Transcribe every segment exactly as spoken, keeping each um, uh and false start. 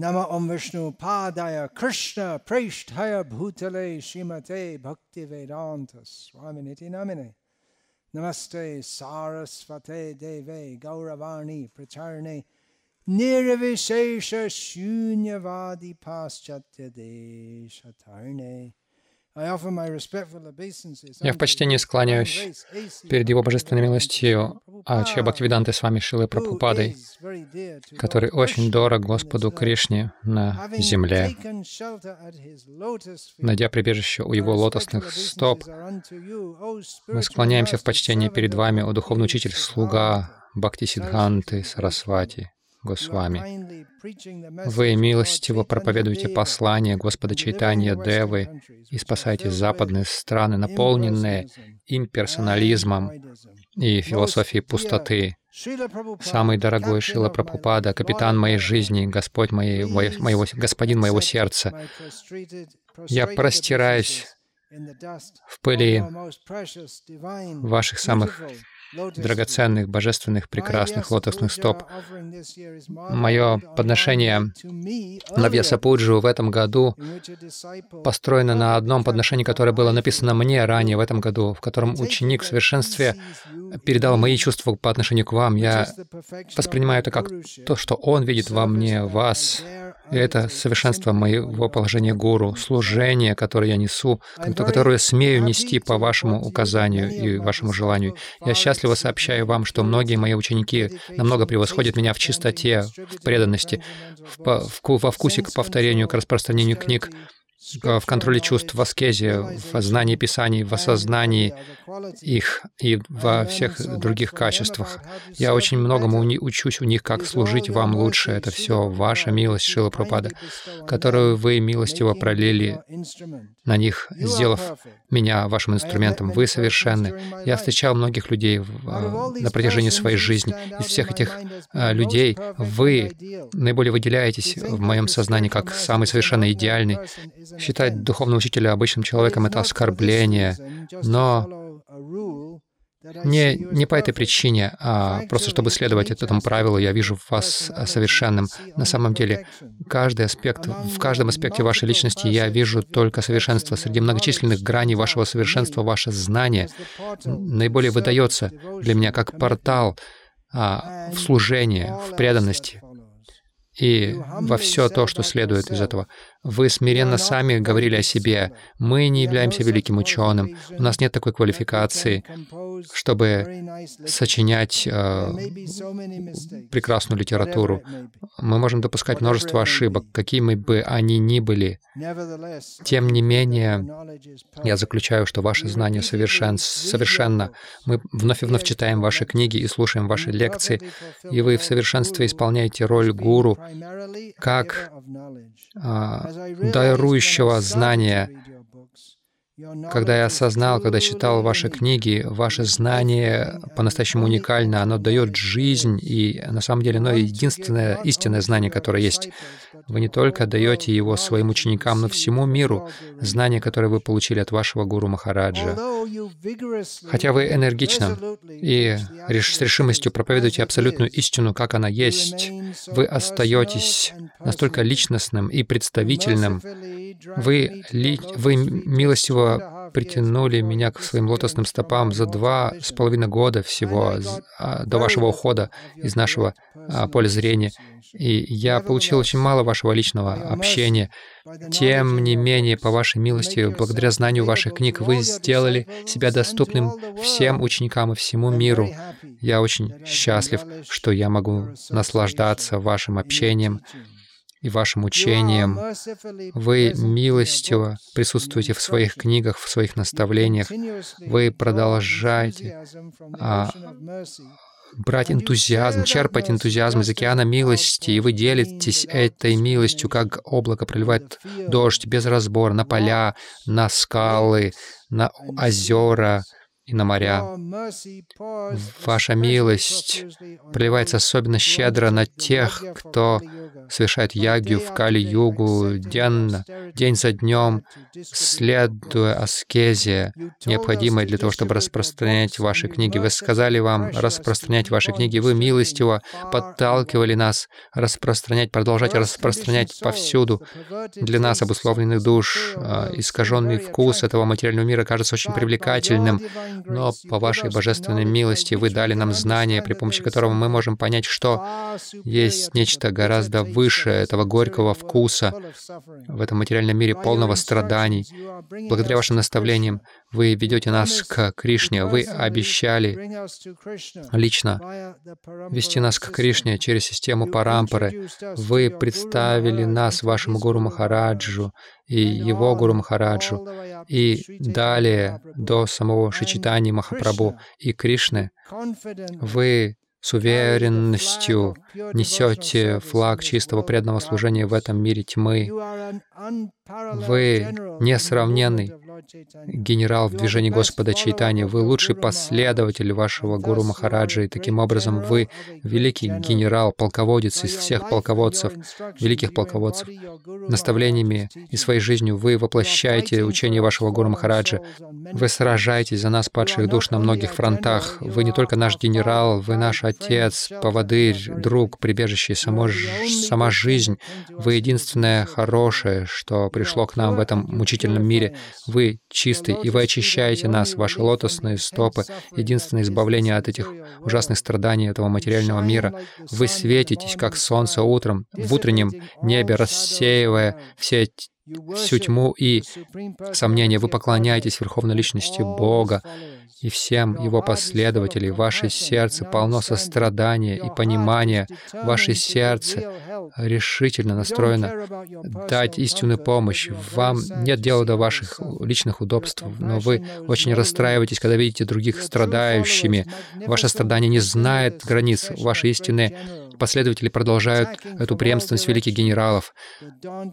Nama Om Vishnu Padaya Krishna Preshthaya Bhutale Shimate Bhaktivedanta Swami Niti Namine Namaste Sarasvate Deve Gauravani Pracharne Nirvishesha Shunyavadi Paschatya Deshatarne. Я в почтении склоняюсь перед Его божественной милостью, Ачья Бхактивиданты Свами Шилой Прабхупадой, который очень дорог Господу Кришне на земле. Найдя прибежище у Его лотосных стоп, мы склоняемся в почтении перед Вами, о Духовный Учитель, слуга Бхактисиддханты Сарасвати Госвами. Вы милостиво проповедуете послание Господа Чайтанья Девы и спасаете западные страны, наполненные имперсонализмом и философией пустоты. Самый дорогой Шрила Прабхупада, капитан моей жизни, Господь моей, моего, Господин моего сердца, я простираюсь в пыли ваших самых драгоценных, божественных, прекрасных лотосных стоп. Мое подношение на Vyasa-puja в этом году построено на одном подношении, которое было написано мне ранее в этом году, в котором ученик в совершенстве передал мои чувства по отношению к вам. Я воспринимаю это как то, что он видит во мне, вас. И это совершенство моего положения гуру, служение, которое я несу, которое смею нести по вашему указанию и вашему желанию. Я счастливо сообщаю вам, что многие мои ученики намного превосходят меня в чистоте, в преданности, в, в, во вкусе к повторению, к распространению книг, в контроле чувств, в аскезе, в знании Писаний, в осознании их и во всех других качествах. Я очень многому учусь у них, как служить вам лучше. Это все ваша милость, Шрила Прабхупада, которую вы милостиво пролили на них, сделав меня вашим инструментом. Вы совершенны. Я встречал многих людей на протяжении своей жизни. Из всех этих людей вы наиболее выделяетесь в моем сознании как самый совершенно идеальный. Считать духовного учителя обычным человеком — это оскорбление, но не, не по этой причине, а просто чтобы следовать этому правилу, я вижу вас совершенным. На самом деле, каждый аспект, в каждом аспекте вашей личности я вижу только совершенство. Среди многочисленных граней вашего совершенства ваше знание наиболее выдается для меня как портал а, в служении, в преданности и во все то, что следует из этого. Вы смиренно сами говорили о себе. Мы не являемся великим ученым. У нас нет такой квалификации, чтобы сочинять э, прекрасную литературу. Мы можем допускать множество ошибок, какими бы они ни были. Тем не менее, я заключаю, что ваше знание совершен... совершенно. Мы вновь и вновь читаем ваши книги и слушаем ваши лекции, и вы в совершенстве исполняете роль гуру как э, дарующего знания. Когда я осознал, когда читал ваши книги, ваше знание по-настоящему уникально, оно дает жизнь, и на самом деле оно единственное истинное знание, которое есть. Вы не только даете его своим ученикам, но всему миру, знание, которое вы получили от вашего гуру Махараджа. Хотя вы энергично и с решимостью проповедуете абсолютную истину, как она есть, вы остаетесь настолько личностным и представительным. Вы, ли, вы милостиво притянули меня к своим лотосным стопам за два с половиной года всего до вашего ухода из нашего поля зрения. И я получил очень мало вашего личного общения. Тем не менее, по вашей милости, благодаря знанию ваших книг, вы сделали себя доступным всем ученикам и всему миру. Я очень счастлив, что я могу наслаждаться вашим общением и вашим учением. Вы милостиво присутствуете в своих книгах, в своих наставлениях. Вы продолжаете а, брать энтузиазм, черпать энтузиазм из океана милости, и вы делитесь этой милостью, как облако проливает дождь без разбора на поля, на скалы, на озера, и на моря. Ваша милость проливается особенно щедро на тех, кто совершает ягью в Кали-югу денно, день за днем, следуя аскезе, необходимой для того, чтобы распространять ваши книги. Вы сказали вам распространять ваши книги. Вы милостиво подталкивали нас распространять, продолжать распространять повсюду. Для нас, обусловленных душ, искаженный вкус этого материального мира кажется очень привлекательным, но по вашей божественной милости вы дали нам знания, при помощи которого мы можем понять, что есть нечто гораздо выше этого горького вкуса в этом материальном мире полного страданий. Благодаря вашим наставлениям вы ведете нас к Кришне. Вы обещали лично вести нас к Кришне через систему Парампары. Вы представили нас вашему Гуру Махараджу и его Гуру Махараджу, и далее до самого Шри Чайтаньи Махапрабху и Кришны. Вы с уверенностью несете флаг чистого преданного служения в этом мире тьмы. Вы несравненный генерал в движении Господа Чайтаньи. Вы лучший последователь вашего Гуру Махараджа, и таким образом вы великий генерал, полководец из всех полководцев, великих полководцев. Наставлениями и своей жизнью вы воплощаете учение вашего Гуру Махараджа. Вы сражаетесь за нас, падших душ, на многих фронтах. Вы не только наш генерал, вы наш отец, поводырь, друг, прибежище, само, сама жизнь. Вы единственное хорошее, что пришло к нам в этом мучительном мире. Вы чистый, и вы очищаете нас, ваши лотосные стопы, единственное избавление от этих ужасных страданий этого материального мира. Вы светитесь, как солнце утром, в утреннем небе, рассеивая все всю тьму и сомнения. Вы поклоняетесь Верховной Личности Бога и всем Его последователям. Ваше сердце полно сострадания и понимания. Ваше сердце решительно настроено дать истинную помощь. Вам нет дела до ваших личных удобств, но вы очень расстраиваетесь, когда видите других страдающими. Ваше страдание не знает границ. Ваши истинные последователи продолжают эту преемственность великих генералов,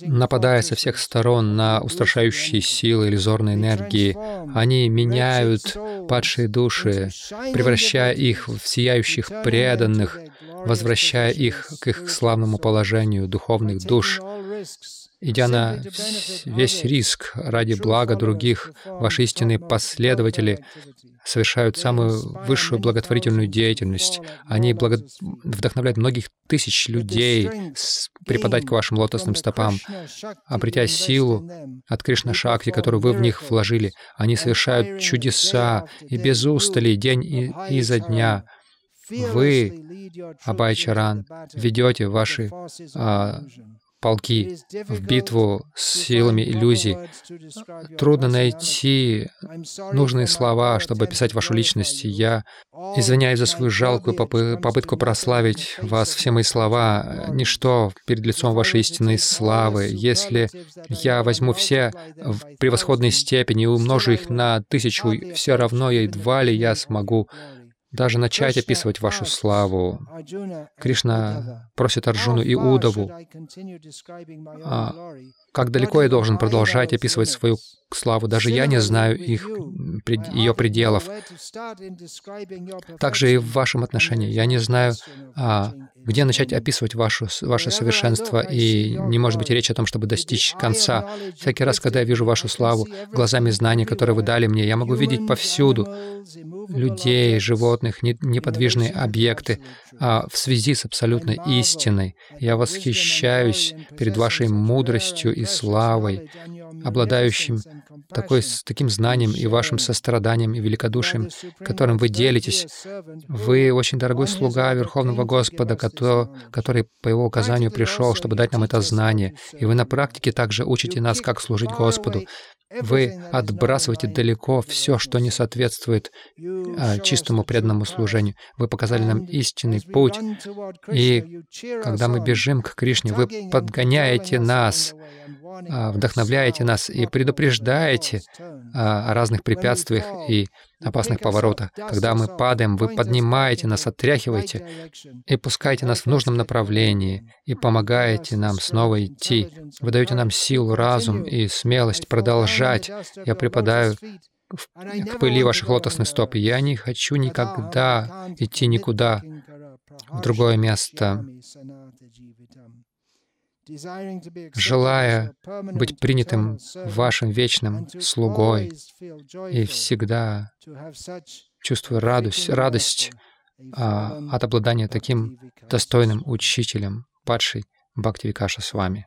нападая со всех сторон на устрашающие силы иллюзорной энергии. Они меняют падшие души, превращая их в сияющих преданных, возвращая их к их славному положению духовных душ. Идя на весь риск ради блага других, ваши истинные последователи совершают самую высшую благотворительную деятельность. Они благо... вдохновляют многих тысяч людей преподать к вашим лотосным стопам. Обретя силу от Кришна-шакти, которую вы в них вложили, они совершают чудеса и без устали день и, и за дня. Вы, Абхайчаран, ведете ваши а, полки в битву с силами иллюзий. Трудно найти нужные слова, чтобы описать вашу личность. Я извиняюсь за свою жалкую попы- попытку прославить вас. Все мои слова — ничто перед лицом вашей истинной славы. Если я возьму все в превосходной степени и умножу их на тысячу, все равно едва ли я смогу даже начать описывать вашу славу. Кришна просит Арджуну и Уддаву, а как далеко я должен продолжать описывать свою славу, даже я не знаю их, ее пределов. Также и в вашем отношении. Я не знаю, а, где начать описывать вашу, ваше совершенство, и не может быть речи о том, чтобы достичь конца. Всякий раз, когда я вижу вашу славу глазами знаний, которые вы дали мне, я могу видеть повсюду людей, животных, неподвижные объекты, а в связи с абсолютной истиной. Я восхищаюсь перед вашей мудростью и славой, обладающим такой, таким знанием и вашим состраданием и великодушием, которым вы делитесь. Вы очень дорогой слуга Верховного Господа, который по Его указанию пришел, чтобы дать нам это знание. И вы на практике также учите нас, как служить Господу. Вы отбрасываете далеко все, что не соответствует а, чистому преданному служению. Вы показали нам истинный путь. И когда мы бежим к Кришне, вы подгоняете нас, а, вдохновляете нас и предупреждаете а, о разных препятствиях и опасных поворотах. Когда мы падаем, вы поднимаете нас, отряхиваете и пускаете нас в нужном направлении и помогаете нам снова идти. Вы даете нам силу, разум и смелость продолжать. Я преподаю в пыли ваших лотосных стоп. Я не хочу никогда идти никуда в другое место, желая быть принятым вашим вечным слугой и всегда чувствуя радость, радость а, от обладания таким достойным учителем, падшей Бхакти Викаша с вами.